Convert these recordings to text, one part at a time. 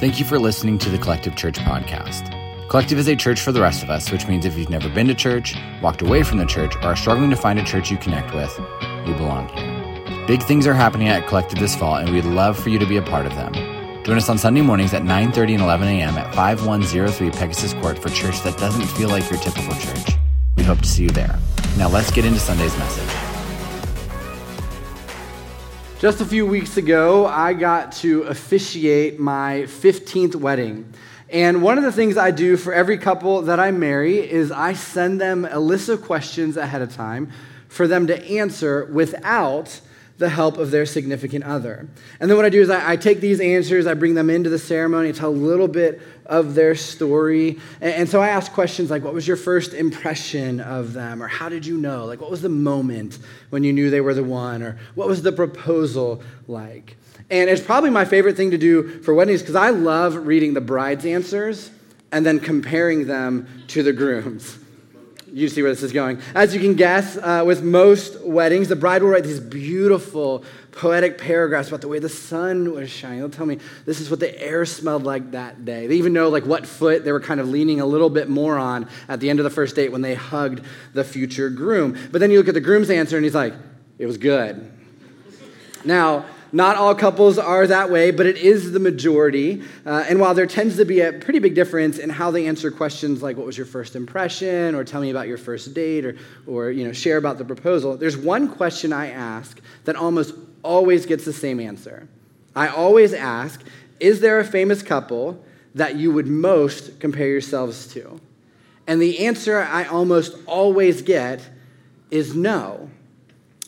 Thank you for listening to the Collective Church podcast. Collective is a church for the rest of us, which means if you've never been to church, walked away from the church, or are struggling to find a church you connect with, you belong here. Big things are happening at Collective this fall, and we'd love for you to be a part of them. Join us on Sunday mornings at 9:30 and 11 a.m. at 5103 Pegasus Court for church that doesn't feel like your typical church. We hope to see you there. Now let's get into Sunday's message. Just a few weeks ago, I got to officiate my 15th wedding. And one of the things I do for every couple that I marry is I send them a list of questions ahead of time for them to answer without the help of their significant other. And then what I do is I take these answers, I bring them into the ceremony, I tell a little bit of their story. And so I ask questions like, what was your first impression of them? Or how did you know? Like, what was the moment when you knew they were the one? Or what was the proposal like? And it's probably my favorite thing to do for weddings because I love reading the bride's answers and then comparing them to the groom's. You see where this is going. As you can guess, with most weddings, the bride will write these beautiful poetic paragraphs about the way the sun was shining. They'll tell me this is what the air smelled like that day. They even know like what foot they were kind of leaning a little bit more on at the end of the first date when they hugged the future groom. But then you look at the groom's answer and he's like, it was good. Now, not all couples are that way, but it is the majority. And while there tends to be a pretty big difference in how they answer questions like, what was your first impression? Or tell me about your first date or you know, share about the proposal. There's one question I ask that almost always gets the same answer. I always ask, is there a famous couple that you would most compare yourselves to? And the answer I almost always get is no.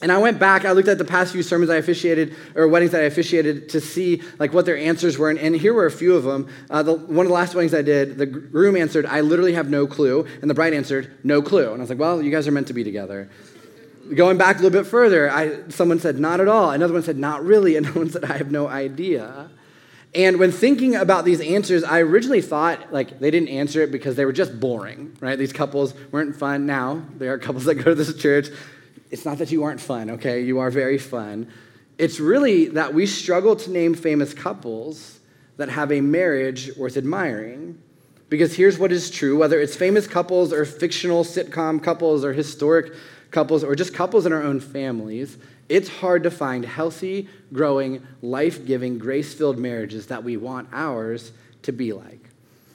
And I went back, I looked at the past few sermons I officiated, or weddings that I officiated to see like what their answers were, and here were a few of them. One of the last weddings I did, the groom answered, I literally have no clue, and the bride answered, no clue. And I was like, well, you guys are meant to be together. Going back a little bit further, someone said, not at all. Another one said, not really. Another one said, I have no idea. And when thinking about these answers, I originally thought like they didn't answer it because they were just boring, right? These couples weren't fun. Now, there are couples that go to this church. It's not that you aren't fun, okay? You are very fun. It's really that we struggle to name famous couples that have a marriage worth admiring. Because here's what is true, whether it's famous couples or fictional sitcom couples or historic couples or just couples in our own families, it's hard to find healthy, growing, life-giving, grace-filled marriages that we want ours to be like.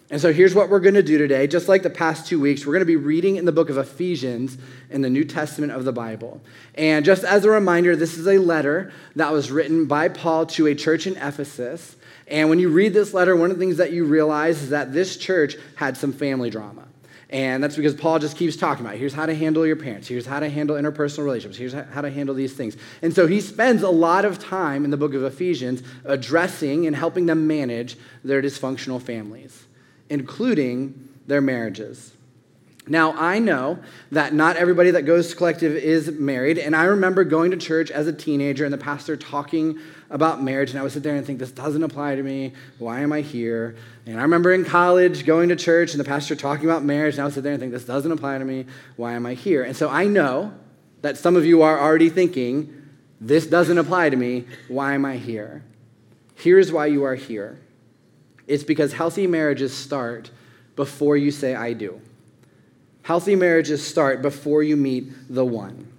And so here's what we're going to do today. Just like the past 2 weeks, we're going to be reading in the book of Ephesians in the New Testament of the Bible. And just as a reminder, this is a letter that was written by Paul to a church in Ephesus. And when you read this letter, one of the things that you realize is that this church had some family drama. And that's because Paul just keeps talking about, here's how to handle your parents, here's how to handle interpersonal relationships, here's how to handle these things. And so he spends a lot of time in the book of Ephesians addressing and helping them manage their dysfunctional families, including their marriages. Now, I know that not everybody that goes to Collective is married, and I remember going to church as a teenager and the pastor talking about marriage, and I would sit there and think, this doesn't apply to me. Why am I here? And I remember in college going to church and the pastor talking about marriage, and I would sit there and think, this doesn't apply to me. Why am I here? And so I know that some of you are already thinking, this doesn't apply to me. Why am I here? Here's why you are here. It's because healthy marriages start before you say, I do. Healthy marriages start before you meet the one.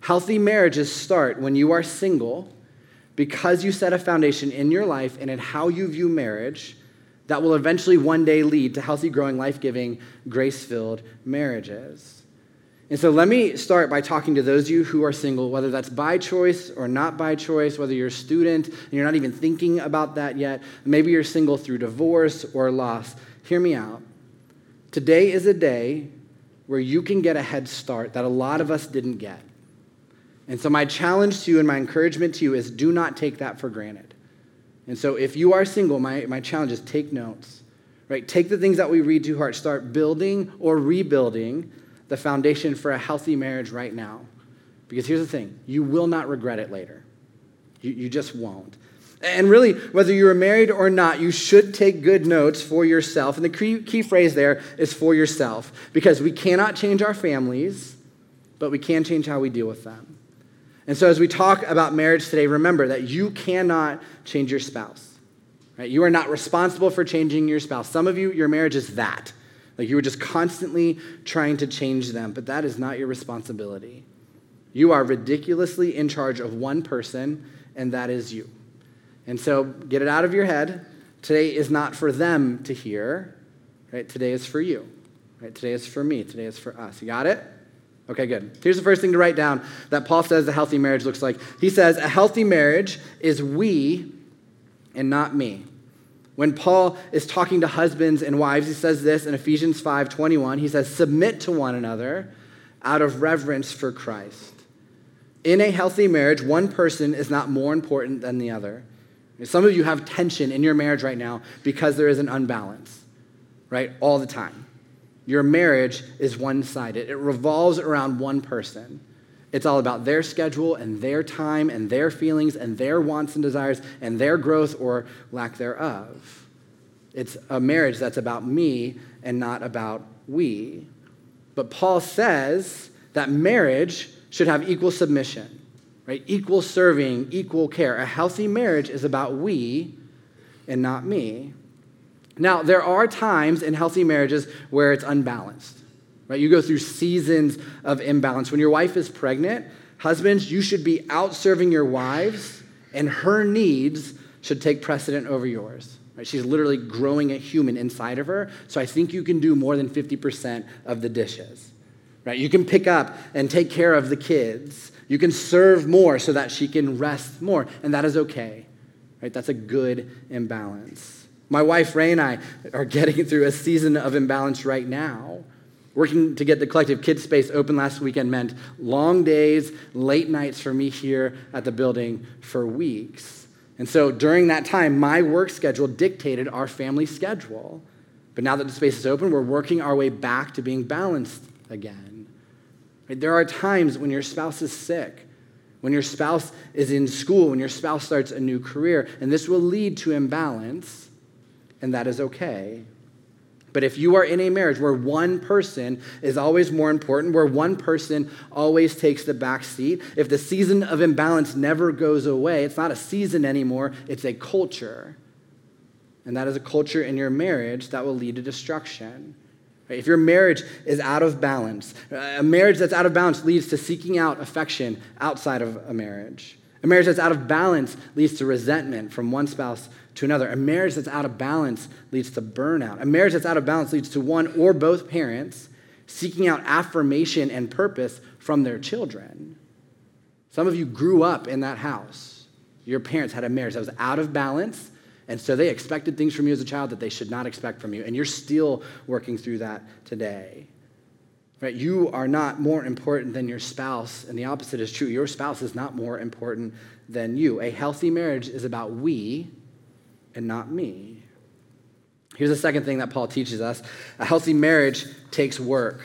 Healthy marriages start when you are single because you set a foundation in your life and in how you view marriage that will eventually one day lead to healthy, growing, life-giving, grace-filled marriages. And so let me start by talking to those of you who are single, whether that's by choice or not by choice, whether you're a student and you're not even thinking about that yet. Maybe you're single through divorce or loss. Hear me out. Today is a day where you can get a head start that a lot of us didn't get. And so my challenge to you and my encouragement to you is do not take that for granted. And so if you are single, my challenge is take notes, right? Take the things that we read to heart. Start building or rebuilding the foundation for a healthy marriage right now. Because here's the thing, you will not regret it later. You just won't. And really, whether you are married or not, you should take good notes for yourself. And the key phrase there is for yourself, because we cannot change our families, but we can change how we deal with them. And so as we talk about marriage today, remember that you cannot change your spouse. Right? You are not responsible for changing your spouse. Some of you, your marriage is that. Like you were just constantly trying to change them, but that is not your responsibility. You are ridiculously in charge of one person, and that is you. And so get it out of your head. Today is not for them to hear. Right? Today is for you. Right? Today is for me. Today is for us. You got it? Okay, good. Here's the first thing to write down that Paul says a healthy marriage looks like. He says a healthy marriage is we and not me. When Paul is talking to husbands and wives, he says this in Ephesians 5:21. He says, submit to one another out of reverence for Christ. In a healthy marriage, one person is not more important than the other. Some of you have tension in your marriage right now because there is an unbalance, right? All the time. Your marriage is one-sided. It revolves around one person. It's all about their schedule and their time and their feelings and their wants and desires and their growth or lack thereof. It's a marriage that's about me and not about we. But Paul says that marriage should have equal submission, right? Equal serving, equal care. A healthy marriage is about we and not me. Now, there are times in healthy marriages where it's unbalanced, right? You go through seasons of imbalance. When your wife is pregnant, husbands, you should be out serving your wives, and her needs should take precedent over yours. Right? She's literally growing a human inside of her, so I think you can do more than 50% of the dishes. Right? You can pick up and take care of the kids. You can serve more so that she can rest more, and that is okay. Right? That's a good imbalance. My wife, Ray, and I are getting through a season of imbalance right now. Working to get the Collective Kids Space open last weekend meant long days, late nights for me here at the building for weeks. And so during that time, my work schedule dictated our family schedule. But now that the space is open, we're working our way back to being balanced again. There are times when your spouse is sick, when your spouse is in school, when your spouse starts a new career, and this will lead to imbalance, and that is okay. But if you are in a marriage where one person is always more important, where one person always takes the back seat, if the season of imbalance never goes away, it's not a season anymore, it's a culture. And that is a culture in your marriage that will lead to destruction. If your marriage is out of balance, a marriage that's out of balance leads to seeking out affection outside of a marriage. A marriage that's out of balance leads to resentment from one spouse to another. A marriage that's out of balance leads to burnout. A marriage that's out of balance leads to one or both parents seeking out affirmation and purpose from their children. Some of you grew up in that house. Your parents had a marriage that was out of balance, and so they expected things from you as a child that they should not expect from you, and you're still working through that today. Right? You are not more important than your spouse, and the opposite is true. Your spouse is not more important than you. A healthy marriage is about we and not me. Here's the second thing that Paul teaches us. A healthy marriage takes work.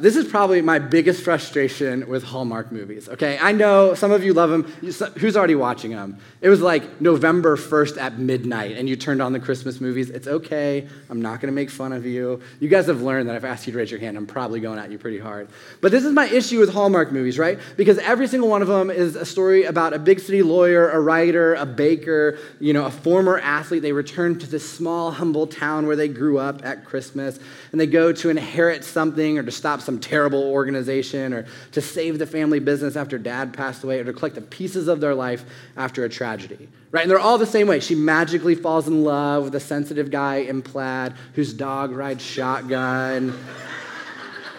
This is probably my biggest frustration with Hallmark movies, okay? I know some of you love them. Who's already watching them? It was like November 1st at midnight, and you turned on the Christmas movies. It's okay. I'm not going to make fun of you. You guys have learned that if I ask you to raise your hand, I'm probably going at you pretty hard. But this is my issue with Hallmark movies, right? Because every single one of them is a story about a big city lawyer, a writer, a baker, you know, a former athlete. They return to this small, humble town where they grew up at Christmas, and they go to inherit something or to stop some terrible organization or to save the family business after dad passed away or to collect the pieces of their life after a tragedy, right? And they're all the same way. She magically falls in love with a sensitive guy in plaid whose dog rides shotgun.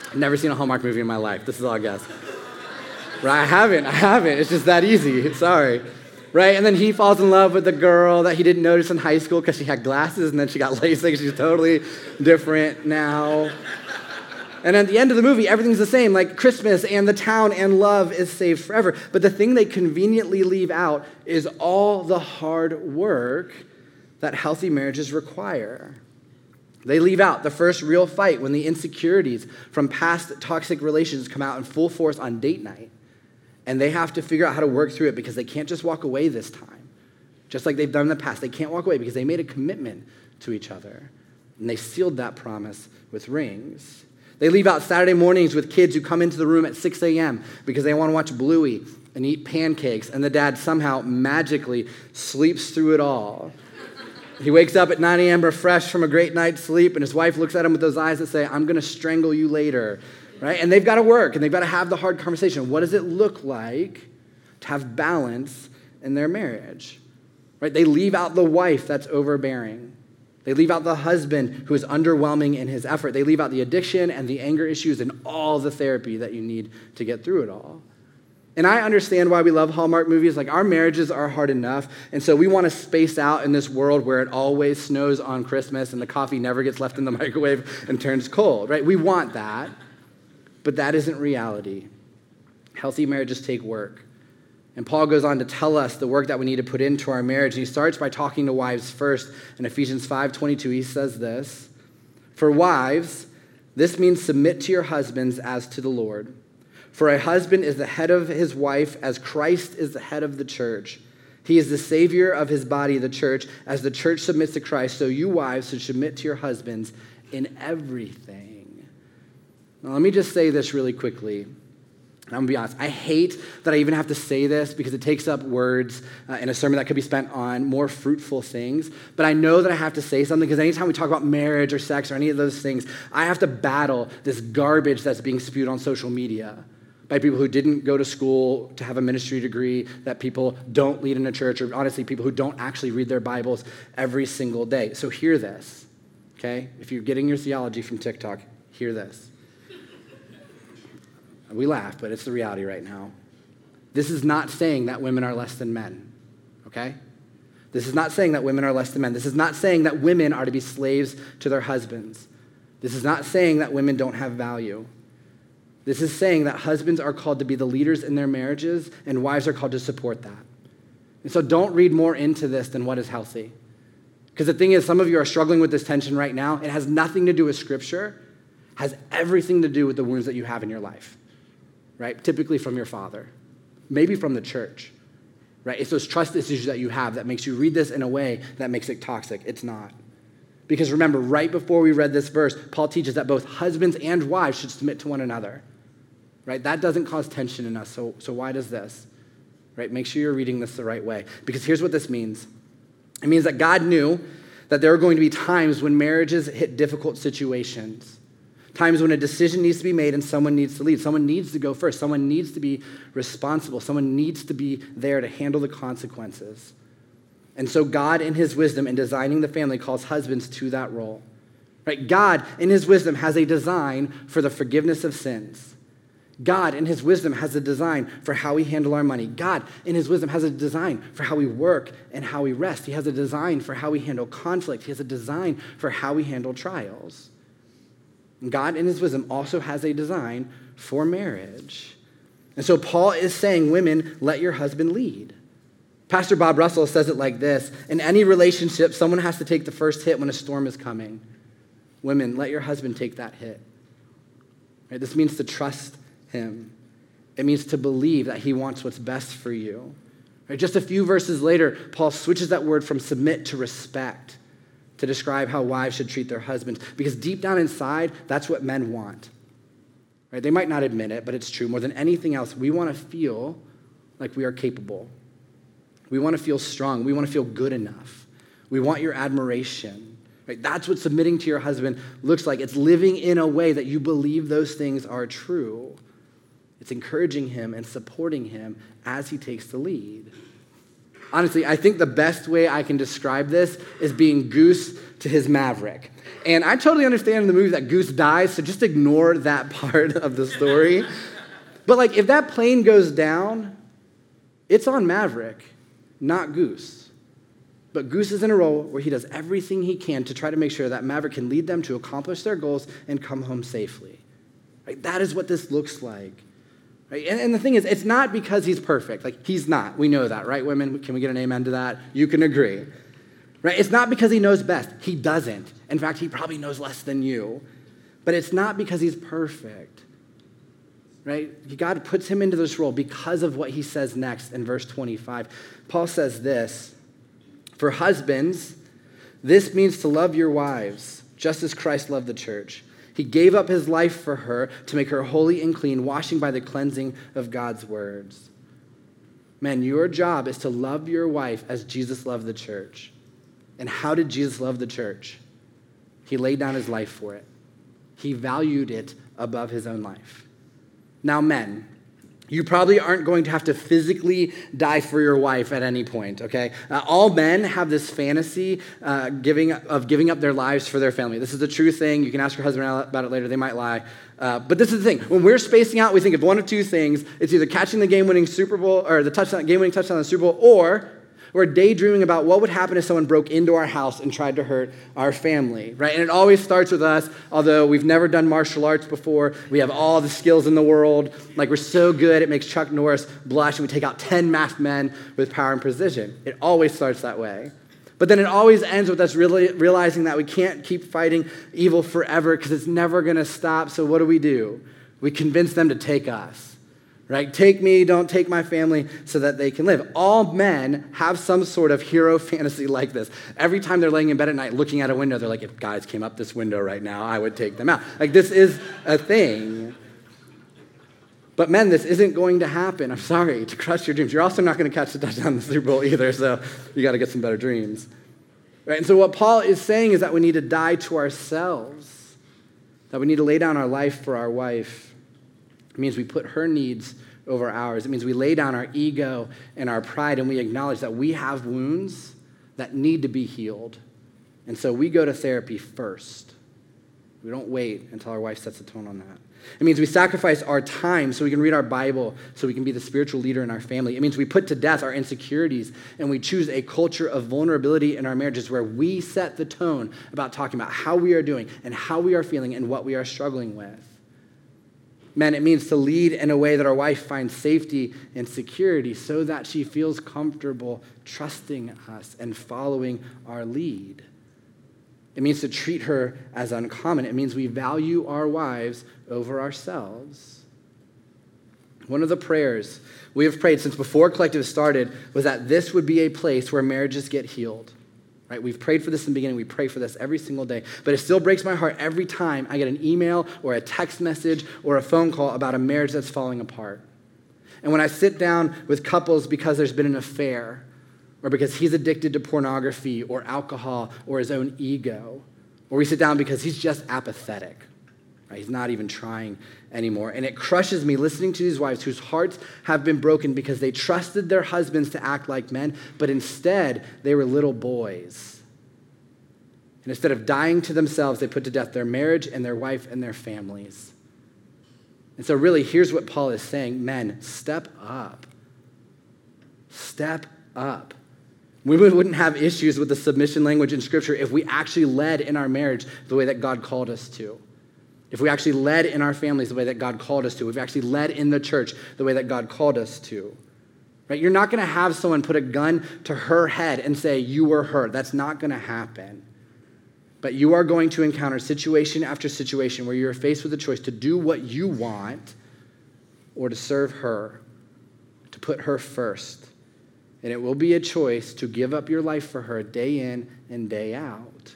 I've never seen a Hallmark movie in my life. This is all I guess. Right? I haven't. It's just that easy. Sorry. Right? And then he falls in love with the girl that he didn't notice in high school because she had glasses and then she got LASIK. She's totally different now. And at the end of the movie, everything's the same, like Christmas and the town and love is saved forever. But the thing they conveniently leave out is all the hard work that healthy marriages require. They leave out the first real fight when the insecurities from past toxic relations come out in full force on date night. And they have to figure out how to work through it because they can't just walk away this time, just like they've done in the past. They can't walk away because they made a commitment to each other. And they sealed that promise with rings. They leave out Saturday mornings with kids who come into the room at 6 a.m. because they want to watch Bluey and eat pancakes, and the dad somehow magically sleeps through it all. He wakes up at 9 a.m. refreshed from a great night's sleep, and his wife looks at him with those eyes that say, I'm going to strangle you later, right? And they've got to work, and they've got to have the hard conversation. What does it look like to have balance in their marriage, right? They leave out the wife that's overbearing. They leave out the husband who is underwhelming in his effort. They leave out the addiction and the anger issues and all the therapy that you need to get through it all. And I understand why we love Hallmark movies. Like, our marriages are hard enough, and so we want to space out in this world where it always snows on Christmas and the coffee never gets left in the microwave and turns cold, right? We want that, but that isn't reality. Healthy marriages take work. And Paul goes on to tell us the work that we need to put into our marriage. And he starts by talking to wives first. In Ephesians 5:22, he says this, "For wives, this means submit to your husbands as to the Lord. For a husband is the head of his wife as Christ is the head of the church. He is the savior of his body, the church. As the church submits to Christ, so you wives should submit to your husbands in everything." Now, let me just say this really quickly. I'm going to be honest. I hate that I even have to say this because it takes up words in a sermon that could be spent on more fruitful things. But I know that I have to say something because anytime we talk about marriage or sex or any of those things, I have to battle this garbage that's being spewed on social media by people who didn't go to school to have a ministry degree, that people don't lead in a church, or honestly, people who don't actually read their Bibles every single day. So hear this, okay? If you're getting your theology from TikTok, hear this. We laugh, but it's the reality right now. This is not saying that women are less than men, okay? This is not saying that women are less than men. This is not saying that women are to be slaves to their husbands. This is not saying that women don't have value. This is saying that husbands are called to be the leaders in their marriages, and wives are called to support that. And so don't read more into this than what is healthy. Because the thing is, some of you are struggling with this tension right now. It has nothing to do with Scripture. It has everything to do with the wounds that you have in your life, right? Typically from your father, maybe from the church, right? It's those trust issues that you have that makes you read this in a way that makes it toxic. It's not. Because remember, right before we read this verse, Paul teaches that both husbands and wives should submit to one another, right? That doesn't cause tension in us, so why does this, right? Make sure you're reading this the right way, because here's what this means. It means that God knew that there are going to be times when marriages hit difficult situations, times when a decision needs to be made and someone needs to lead. Someone needs to go first. Someone needs to be responsible. Someone needs to be there to handle the consequences. And so God, in his wisdom in designing the family, calls husbands to that role, right? God, in his wisdom, has a design for the forgiveness of sins. God, in his wisdom, has a design for how we handle our money. God, in his wisdom, has a design for how we work and how we rest. He has a design for how we handle conflict. He has a design for how we handle trials. God, in his wisdom, also has a design for marriage. And so Paul is saying, women, let your husband lead. Pastor Bob Russell says it like this: in any relationship, someone has to take the first hit when a storm is coming. Women, let your husband take that hit. Right? This means to trust him. It means to believe that he wants what's best for you. Right? Just a few verses later, Paul switches that word from submit to respect, to describe how wives should treat their husbands. Because deep down inside, that's what men want, right? They might not admit it, but it's true. More than anything else, we want to feel like we are capable. We want to feel strong. We want to feel good enough. We want your admiration, right? That's what submitting to your husband looks like. It's living in a way that you believe those things are true. It's encouraging him and supporting him as he takes the lead. Honestly, I think the best way I can describe this is being Goose to his Maverick. And I totally understand in the movie that Goose dies, so just ignore that part of the story. But like, if that plane goes down, it's on Maverick, not Goose. But Goose is in a role where he does everything he can to try to make sure that Maverick can lead them to accomplish their goals and come home safely. Right? That is what this looks like. Right? And the thing is, it's not because he's perfect. Like, he's not. We know that, right, women? Can we get an amen to that? You can agree. Right? It's not because he knows best. He doesn't. In fact, he probably knows less than you. But it's not because he's perfect. Right? God puts him into this role because of what he says next in verse 25. Paul says this: "For husbands, this means to love your wives, just as Christ loved the church. He gave up his life for her to make her holy and clean, washing by the cleansing of God's words." Man, your job is to love your wife as Jesus loved the church. And how did Jesus love the church? He laid down his life for it. He valued it above his own life. Now, men, you probably aren't going to have to physically die for your wife at any point, okay? All men have this fantasy of giving up their lives for their family. This is a true thing. You can ask your husband about it later. They might lie. But this is the thing. When we're spacing out, we think of one of two things. It's either catching the game-winning Super Bowl or the game-winning touchdown in the Super Bowl, or we're daydreaming about what would happen if someone broke into our house and tried to hurt our family, right? And it always starts with us, although we've never done martial arts before. We have all the skills in the world. Like, we're so good, it makes Chuck Norris blush, and we take out 10 masked men with power and precision. It always starts that way. But then it always ends with us really realizing that we can't keep fighting evil forever because it's never going to stop. So what do? We convince them to take us. Right? Take me, don't take my family, so that they can live. All men have some sort of hero fantasy like this. Every time they're laying in bed at night looking out a window, they're like, if guys came up this window right now, I would take them out. Like, this is a thing. But men, this isn't going to happen. I'm sorry, to crush your dreams. You're also not going to catch the touchdown in the Super Bowl either, so you got to get some better dreams. Right? And so what Paul is saying is that we need to die to ourselves, that we need to lay down our life for our wife. It means we put her needs over ours. It means we lay down our ego and our pride, and we acknowledge that we have wounds that need to be healed. And so we go to therapy first. We don't wait until our wife sets the tone on that. It means we sacrifice our time so we can read our Bible, so we can be the spiritual leader in our family. It means we put to death our insecurities, and we choose a culture of vulnerability in our marriages where we set the tone about talking about how we are doing and how we are feeling and what we are struggling with. Men, it means to lead in a way that our wife finds safety and security so that she feels comfortable trusting us and following our lead. It means to treat her as uncommon. It means we value our wives over ourselves. One of the prayers we have prayed since before Collective started was that this would be a place where marriages get healed. Right? We've prayed for this in the beginning. We pray for this every single day. But it still breaks my heart every time I get an email or a text message or a phone call about a marriage that's falling apart. And when I sit down with couples because there's been an affair or because he's addicted to pornography or alcohol or his own ego, or we sit down because he's just apathetic, right? He's not even trying anymore. And it crushes me listening to these wives whose hearts have been broken because they trusted their husbands to act like men, but instead they were little boys. And instead of dying to themselves, they put to death their marriage and their wife and their families. And so really, here's what Paul is saying. Men, step up. Step up. We wouldn't have issues with the submission language in Scripture if we actually led in our marriage the way that God called us to. If we actually led in our families the way that God called us to, if we actually led in the church the way that God called us to, right? You're not going to have someone put a gun to her head and say, you were her. That's not going to happen. But you are going to encounter situation after situation where you're faced with a choice to do what you want or to serve her, to put her first. And it will be a choice to give up your life for her day in and day out.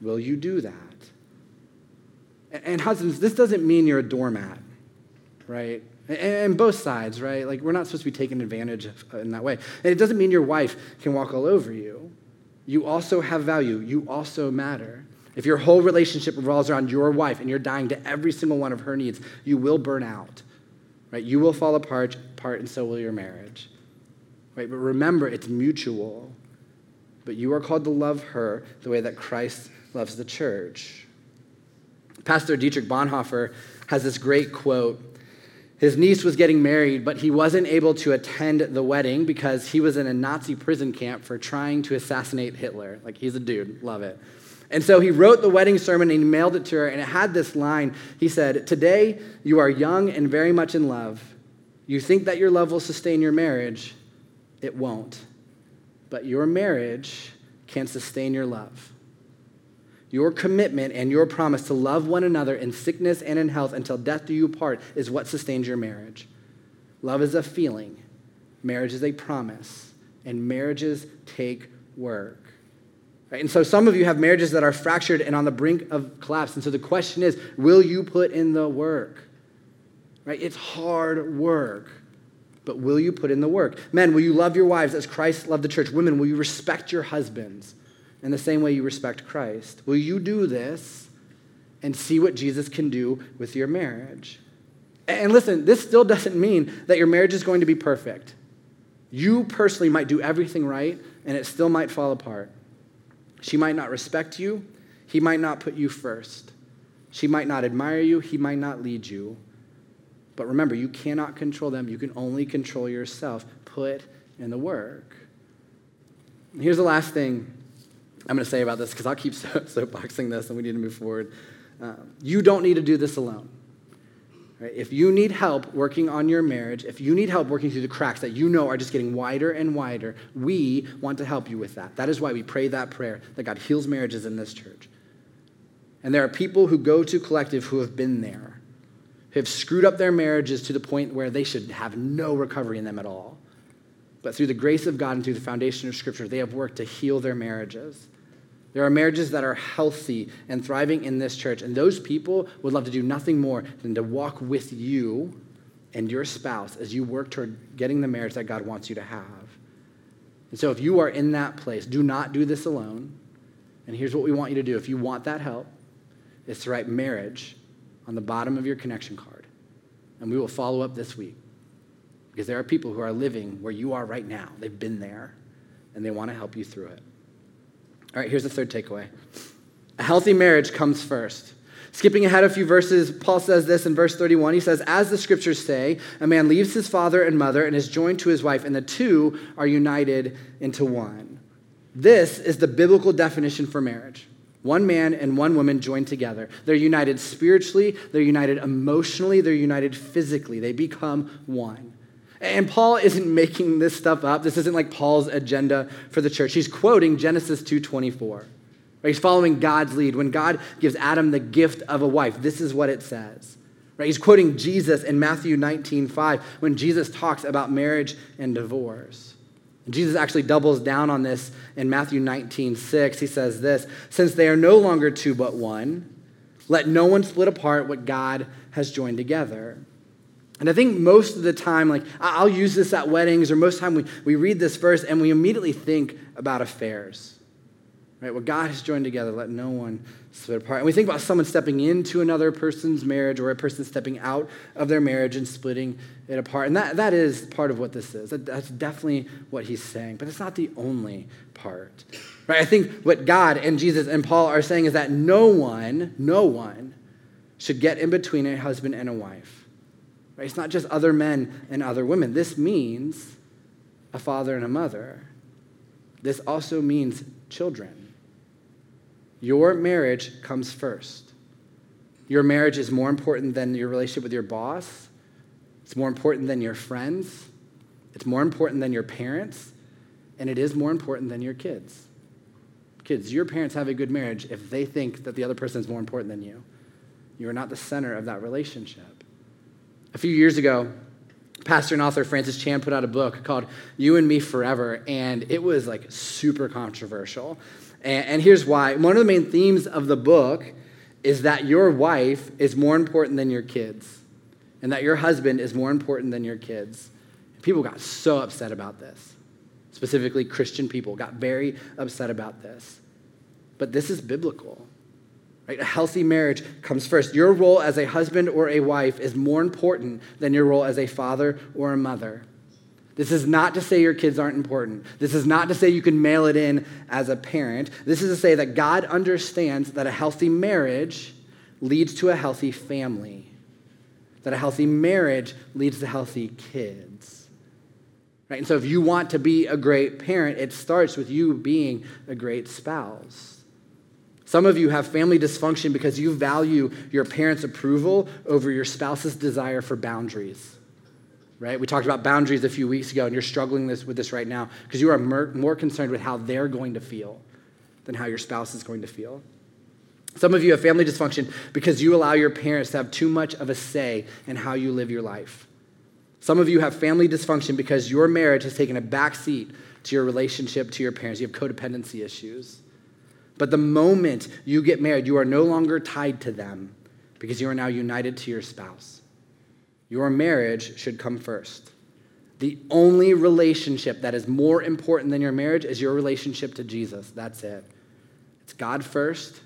Will you do that? And husbands, this doesn't mean you're a doormat, right? And both sides, right? Like, we're not supposed to be taken advantage of in that way. And it doesn't mean your wife can walk all over you. You also have value. You also matter. If your whole relationship revolves around your wife and you're dying to every single one of her needs, you will burn out, right? You will fall apart, and so will your marriage, right? But remember, it's mutual. But you are called to love her the way that Christ loves the church. Pastor Dietrich Bonhoeffer has this great quote. His niece was getting married, but he wasn't able to attend the wedding because he was in a Nazi prison camp for trying to assassinate Hitler. Like, he's a dude. Love it. And so he wrote the wedding sermon and he mailed it to her, and it had this line. He said, "Today you are young and very much in love. You think that your love will sustain your marriage. It won't. But your marriage can sustain your love. Your commitment and your promise to love one another in sickness and in health until death do you part is what sustains your marriage. Love is a feeling. Marriage is a promise. And marriages take work." Right? And so some of you have marriages that are fractured and on the brink of collapse. And so the question is, will you put in the work? Right? It's hard work. But will you put in the work? Men, will you love your wives as Christ loved the church? Women, will you respect your husbands? in the same way you respect Christ? Will you do this and see what Jesus can do with your marriage? And listen, this still doesn't mean that your marriage is going to be perfect. You personally might do everything right, and it still might fall apart. She might not respect you. He might not put you first. She might not admire you. He might not lead you. But remember, you cannot control them. You can only control yourself. Put in the work. Here's the last thing I'm going to say about this, because I'll keep soapboxing this, and we need to move forward. You don't need to do this alone. Right? If you need help working on your marriage, if you need help working through the cracks that you know are just getting wider and wider, we want to help you with that. That is why we pray that prayer, that God heals marriages in this church. And there are people who go to Collective who have been there, who have screwed up their marriages to the point where they should have no recovery in them at all. But through the grace of God and through the foundation of Scripture, they have worked to heal their marriages. There are marriages that are healthy and thriving in this church, and those people would love to do nothing more than to walk with you and your spouse as you work toward getting the marriage that God wants you to have. And so if you are in that place, do not do this alone. And here's what we want you to do. If you want that help, it's to write marriage on the bottom of your connection card. And we will follow up this week. Because there are people who are living where you are right now. They've been there, and they want to help you through it. All right, here's the third takeaway. A healthy marriage comes first. Skipping ahead a few verses, Paul says this in verse 31. He says, as the Scriptures say, a man leaves his father and mother and is joined to his wife, and the two are united into one. This is the biblical definition for marriage. One man and one woman joined together. They're united spiritually. They're united emotionally. They're united physically. They become one. And Paul isn't making this stuff up. This isn't like Paul's agenda for the church. He's quoting Genesis 2:24. Right? He's following God's lead. When God gives Adam the gift of a wife, this is what it says. Right? He's quoting Jesus in Matthew 19:5 when Jesus talks about marriage and divorce. Jesus actually doubles down on this in Matthew 19:6. He says this, since they are no longer two but one, let no one split apart what God has joined together. And I think most of the time, like I'll use this at weddings, or most of the time we read this verse and we immediately think about affairs, right? What God has joined together, let no one split apart. And we think about someone stepping into another person's marriage or a person stepping out of their marriage and splitting it apart. And that is part of what this is. That's definitely what he's saying, but it's not the only part, right? I think what God and Jesus and Paul are saying is that no one should get in between a husband and a wife. Right? It's not just other men and other women. This means a father and a mother. This also means children. Your marriage comes first. Your marriage is more important than your relationship with your boss. It's more important than your friends. It's more important than your parents. And it is more important than your kids. Kids, your parents have a good marriage if they think that the other person is more important than you. You are not the center of that relationship. A few years ago, pastor and author Francis Chan put out a book called You and Me Forever, and it was like super controversial. And here's why. One of the main themes of the book is that your wife is more important than your kids, and that your husband is more important than your kids. People got so upset about this. Specifically, Christian people got very upset about this. But this is biblical. Right? A healthy marriage comes first. Your role as a husband or a wife is more important than your role as a father or a mother. This is not to say your kids aren't important. This is not to say you can mail it in as a parent. This is to say that God understands that a healthy marriage leads to a healthy family, that a healthy marriage leads to healthy kids. Right? And so if you want to be a great parent, it starts with you being a great spouse. Some of you have family dysfunction because you value your parents' approval over your spouse's desire for boundaries, right? We talked about boundaries a few weeks ago, and you're struggling with this right now because you are more concerned with how they're going to feel than how your spouse is going to feel. Some of you have family dysfunction because you allow your parents to have too much of a say in how you live your life. Some of you have family dysfunction because your marriage has taken a backseat to your relationship to your parents. You have codependency issues. But the moment you get married, you are no longer tied to them because you are now united to your spouse. Your marriage should come first. The only relationship that is more important than your marriage is your relationship to Jesus. That's it. It's God first,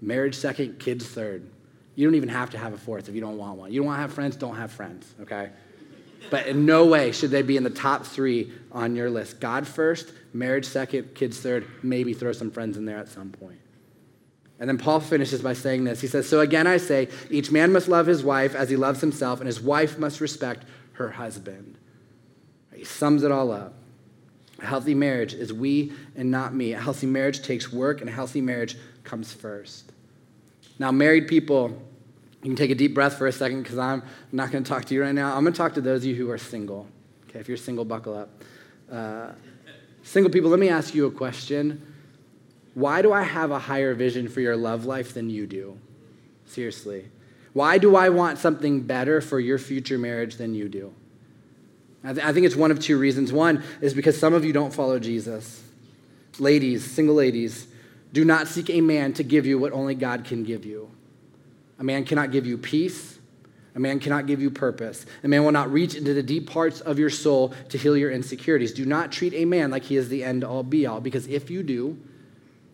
marriage second, kids third. You don't even have to have a fourth if you don't want one. You don't want to have friends, don't have friends, okay? But in no way should they be in the top three on your list. God first, marriage second, kids third, maybe throw some friends in there at some point. And then Paul finishes by saying this. He says, so again I say, each man must love his wife as he loves himself, and his wife must respect her husband. He sums it all up. A healthy marriage is we and not me. A healthy marriage takes work, and a healthy marriage comes first. Now, married people, you can take a deep breath for a second because I'm not going to talk to you right now. I'm going to talk to those of you who are single. Okay, if you're single, buckle up. Single people, let me ask you a question. Why do I have a higher vision for your love life than you do? Seriously. Why do I want something better for your future marriage than you do? I think it's one of two reasons. One is because some of you don't follow Jesus. Ladies, single ladies, do not seek a man to give you what only God can give you. A man cannot give you peace. A man cannot give you purpose. A man will not reach into the deep parts of your soul to heal your insecurities. Do not treat a man like he is the end-all, be-all, because if you do,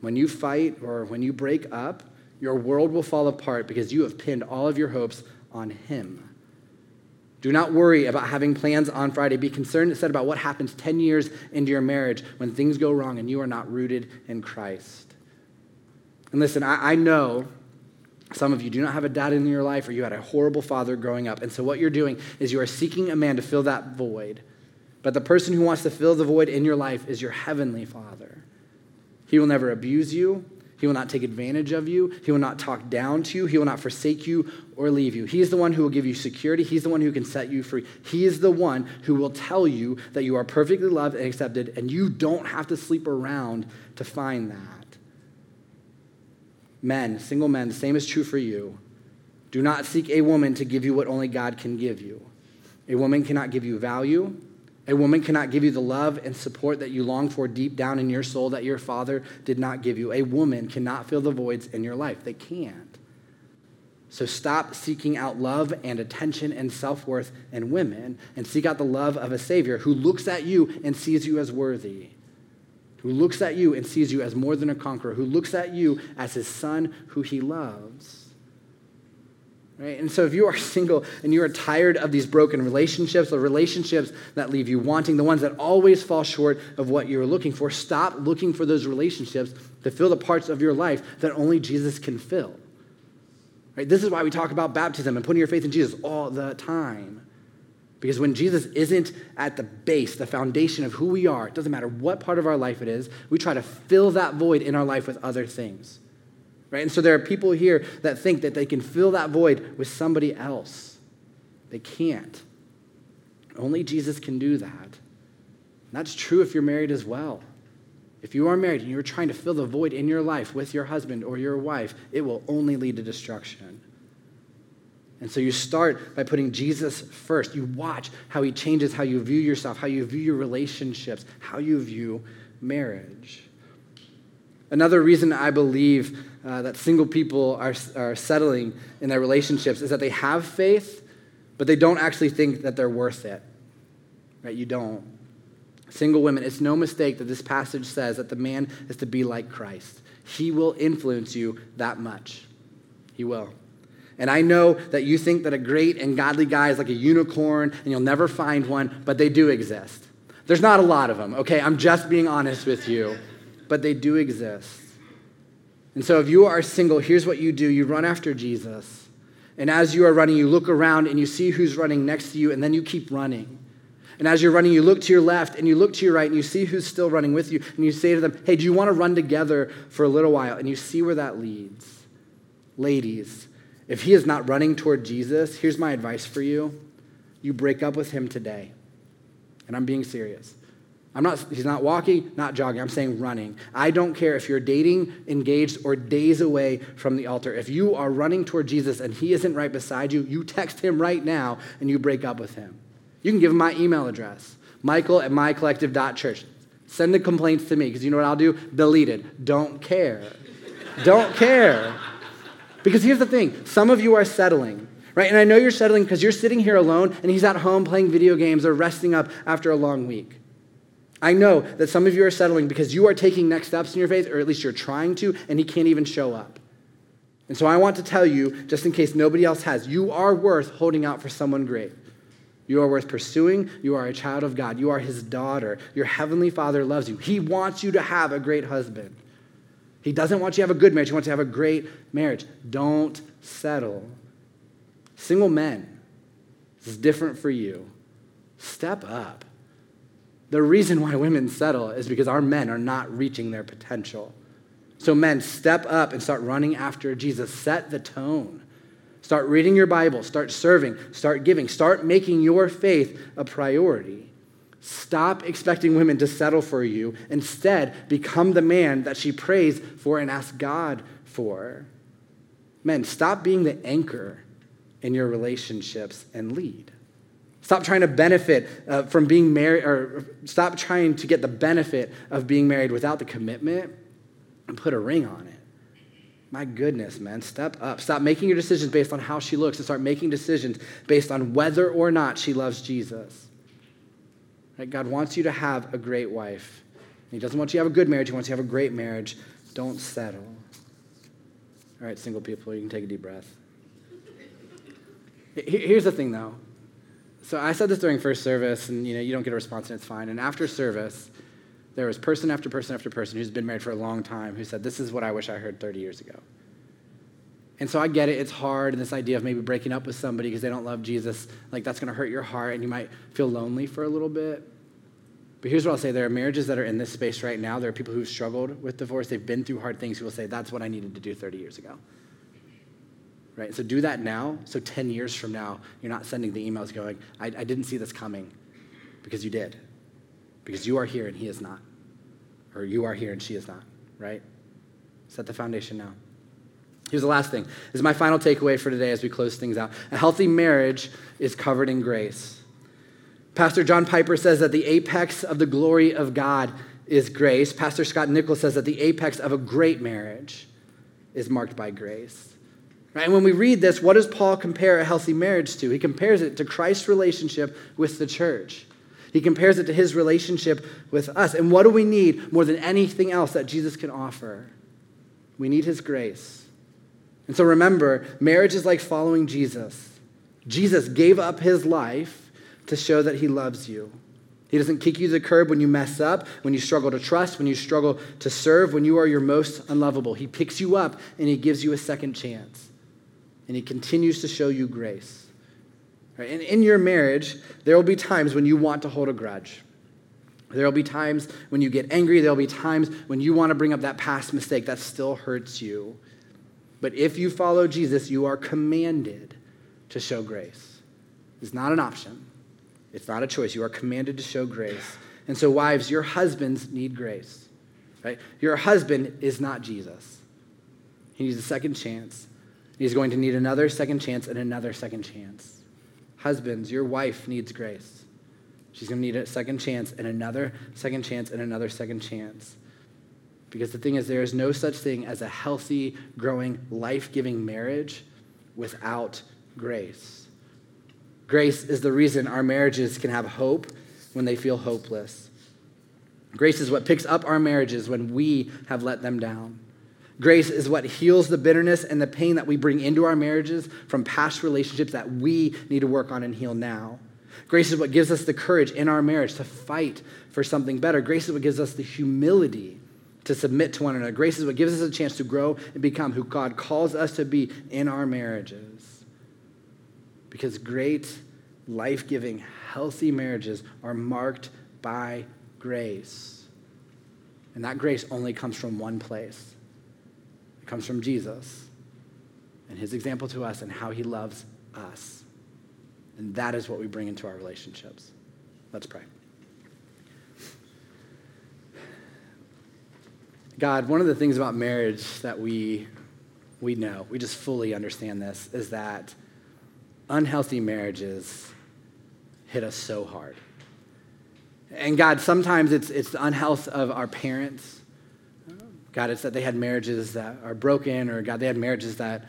when you fight or when you break up, your world will fall apart because you have pinned all of your hopes on him. Do not worry about having plans on Friday. Be concerned instead about what happens 10 years into your marriage when things go wrong and you are not rooted in Christ. And listen, I know some of you do not have a dad in your life or you had a horrible father growing up. And so what you're doing is you are seeking a man to fill that void. But the person who wants to fill the void in your life is your heavenly Father. He will never abuse you. He will not take advantage of you. He will not talk down to you. He will not forsake you or leave you. He is the one who will give you security. He's the one who can set you free. He is the one who will tell you that you are perfectly loved and accepted, and you don't have to sleep around to find that. Men, single men, the same is true for you. Do not seek a woman to give you what only God can give you. A woman cannot give you value. A woman cannot give you the love and support that you long for deep down in your soul that your father did not give you. A woman cannot fill the voids in your life. They can't. So stop seeking out love and attention and self-worth in women and seek out the love of a Savior who looks at you and sees you as worthy, who looks at you and sees you as more than a conqueror, who looks at you as his son who he loves. Right? And so if you are single and you are tired of these broken relationships, the relationships that leave you wanting, the ones that always fall short of what you're looking for, stop looking for those relationships to fill the parts of your life that only Jesus can fill. Right? This is why we talk about baptism and putting your faith in Jesus all the time. Because when Jesus isn't at the base, the foundation of who we are, it doesn't matter what part of our life it is, we try to fill that void in our life with other things, right? And so there are people here that think that they can fill that void with somebody else. They can't. Only Jesus can do that. And that's true if you're married as well. If you are married and you're trying to fill the void in your life with your husband or your wife, it will only lead to destruction. And so you start by putting Jesus first. You watch how he changes how you view yourself, how you view your relationships, how you view marriage. Another reason I believe that single people are settling in their relationships is that they have faith, but they don't actually think that they're worth it. Right? You don't. Single women, it's no mistake that this passage says that the man is to be like Christ. He will influence you that much. He will. And I know that you think that a great and godly guy is like a unicorn and you'll never find one, but they do exist. There's not a lot of them, okay? I'm just being honest with you, but they do exist. And so if you are single, here's what you do. You run after Jesus. And as you are running, you look around and you see who's running next to you, and then you keep running. And as you're running, you look to your left and you look to your right and you see who's still running with you, and you say to them, hey, do you want to run together for a little while? And you see where that leads. Ladies, if he is not running toward Jesus, here's my advice for you. You break up with him today. And I'm being serious. He's not walking, not jogging. I'm saying running. I don't care if you're dating, engaged, or days away from the altar. If you are running toward Jesus and he isn't right beside you, you text him right now and you break up with him. You can give him my email address, michael@mycollective.church. Send the complaints to me because you know what I'll do? Deleted. Don't care. Don't care. Because here's the thing, some of you are settling, right? And I know you're settling because you're sitting here alone and he's at home playing video games or resting up after a long week. I know that some of you are settling because you are taking next steps in your faith, or at least you're trying to, and he can't even show up. And so I want to tell you, just in case nobody else has, you are worth holding out for someone great. You are worth pursuing. You are a child of God. You are his daughter. Your heavenly Father loves you. He wants you to have a great husband. He doesn't want you to have a good marriage. He wants you to have a great marriage. Don't settle. Single men, this is different for you. Step up. The reason why women settle is because our men are not reaching their potential. So men, step up and start running after Jesus. Set the tone. Start reading your Bible. Start serving. Start giving. Start making your faith a priority. Stop expecting women to settle for you. Instead, become the man that she prays for and asks God for. Men, stop being the anchor in your relationships and lead. Stop trying to benefit from being married, or stop trying to get the benefit of being married without the commitment, and put a ring on it. My goodness, man, step up. Stop making your decisions based on how she looks and start making decisions based on whether or not she loves Jesus. God wants you to have a great wife. He doesn't want you to have a good marriage. He wants you to have a great marriage. Don't settle. All right, single people, you can take a deep breath. Here's the thing, though. So I said this during first service, and you don't get a response, and it's fine. And after service, there was person after person after person who's been married for a long time who said, this is what I wish I heard 30 years ago. And so I get it. It's hard, and this idea of maybe breaking up with somebody because they don't love Jesus, like that's going to hurt your heart, and you might feel lonely for a little bit. But here's what I'll say. There are marriages that are in this space right now. There are people who've struggled with divorce. They've been through hard things who will say, that's what I needed to do 30 years ago. Right? So do that now. So 10 years from now, you're not sending the emails going, I didn't see this coming, because you did. Because you are here and he is not. Or you are here and she is not. Right? Set the foundation now. Here's the last thing. This is my final takeaway for today as we close things out. A healthy marriage is covered in grace. Pastor John Piper says that the apex of the glory of God is grace. Pastor Scott Nichols says that the apex of a great marriage is marked by grace. Right? And when we read this, what does Paul compare a healthy marriage to? He compares it to Christ's relationship with the church. He compares it to his relationship with us. And what do we need more than anything else that Jesus can offer? We need his grace. And so remember, marriage is like following Jesus. Jesus gave up his life to show that he loves you. He doesn't kick you to the curb when you mess up, when you struggle to trust, when you struggle to serve, when you are your most unlovable. He picks you up and he gives you a second chance. And he continues to show you grace. Right? And in your marriage, there will be times when you want to hold a grudge. There will be times when you get angry. There will be times when you want to bring up that past mistake that still hurts you. But if you follow Jesus, you are commanded to show grace. It's not an option. It's not a choice. You are commanded to show grace. And so wives, your husbands need grace, right? Your husband is not Jesus. He needs a second chance. He's going to need another second chance and another second chance. Husbands, your wife needs grace. She's going to need a second chance and another second chance and another second chance. Because the thing is, there is no such thing as a healthy, growing, life-giving marriage without grace. Grace is the reason our marriages can have hope when they feel hopeless. Grace is what picks up our marriages when we have let them down. Grace is what heals the bitterness and the pain that we bring into our marriages from past relationships that we need to work on and heal now. Grace is what gives us the courage in our marriage to fight for something better. Grace is what gives us the humility to submit to one another. Grace is what gives us a chance to grow and become who God calls us to be in our marriages. Because great, life-giving, healthy marriages are marked by grace. And that grace only comes from one place. It comes from Jesus and his example to us and how he loves us. And that is what we bring into our relationships. Let's pray. God, one of the things about marriage that we know, we just fully understand this, is that unhealthy marriages hit us so hard. And God, sometimes it's the unhealth of our parents. God, it's that they had marriages that are broken, or God, they had marriages that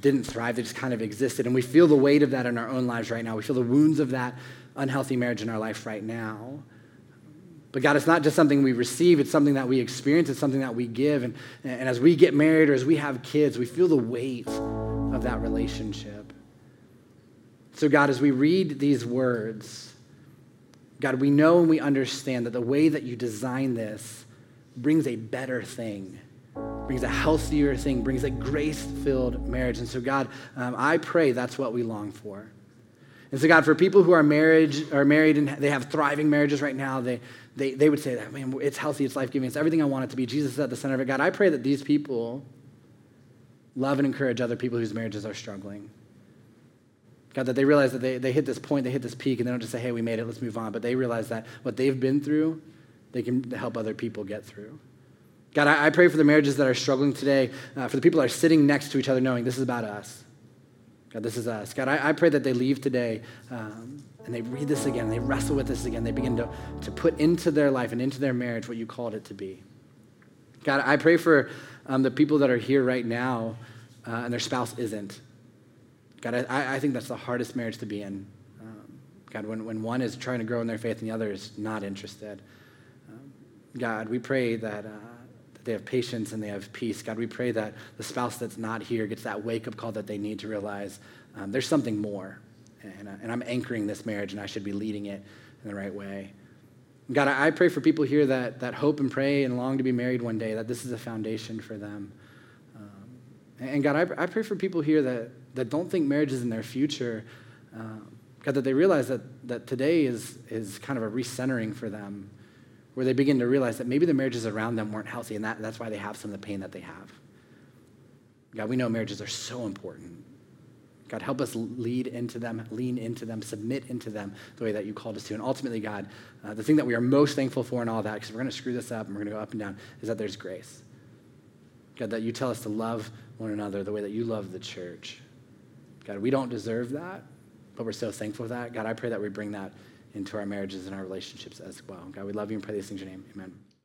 didn't thrive, they just kind of existed. And we feel the weight of that in our own lives right now. We feel the wounds of that unhealthy marriage in our life right now. But God, it's not just something we receive, it's something that we experience, it's something that we give. And as we get married or as we have kids, we feel the weight of that relationship. So God, as we read these words, God, we know and we understand that the way that you design this brings a better thing, brings a healthier thing, brings a grace-filled marriage. And so God, I pray that's what we long for. And so God, for people who are married and they have thriving marriages right now, they would say that, man, it's healthy, it's life-giving, it's everything I want it to be. Jesus is at the center of it. God, I pray that these people love and encourage other people whose marriages are struggling. God, that they realize that they hit this point, they hit this peak, and they don't just say, hey, we made it, let's move on. But they realize that what they've been through, they can help other people get through. God, I pray for the marriages that are struggling today, for the people that are sitting next to each other knowing this is about us. God, this is us. God, I pray that they leave today and they read this again, they wrestle with this again, they begin to put into their life and into their marriage what you called it to be. God, I pray for the people that are here right now and their spouse isn't. God, I think that's the hardest marriage to be in. God, when one is trying to grow in their faith and the other is not interested. God, we pray that they have patience and they have peace. God, we pray that the spouse that's not here gets that wake-up call that they need to realize there's something more, and I'm anchoring this marriage, and I should be leading it in the right way. God, I pray for people here that hope and pray and long to be married one day, that this is a foundation for them. And God, I pray for people here that don't think marriage is in their future, God, that they realize that today is kind of a recentering for them, where they begin to realize that maybe the marriages around them weren't healthy, and that's why they have some of the pain that they have. God, we know marriages are so important. God, help us lead into them, lean into them, submit into them the way that you called us to. And ultimately, God, the thing that we are most thankful for in all that, because we're going to screw this up and we're going to go up and down, is that there's grace. God, that you tell us to love one another the way that you love the church. God, we don't deserve that, but we're so thankful for that. God, I pray that we bring that into our marriages and our relationships as well. God, we love you and pray these things in your name. Amen.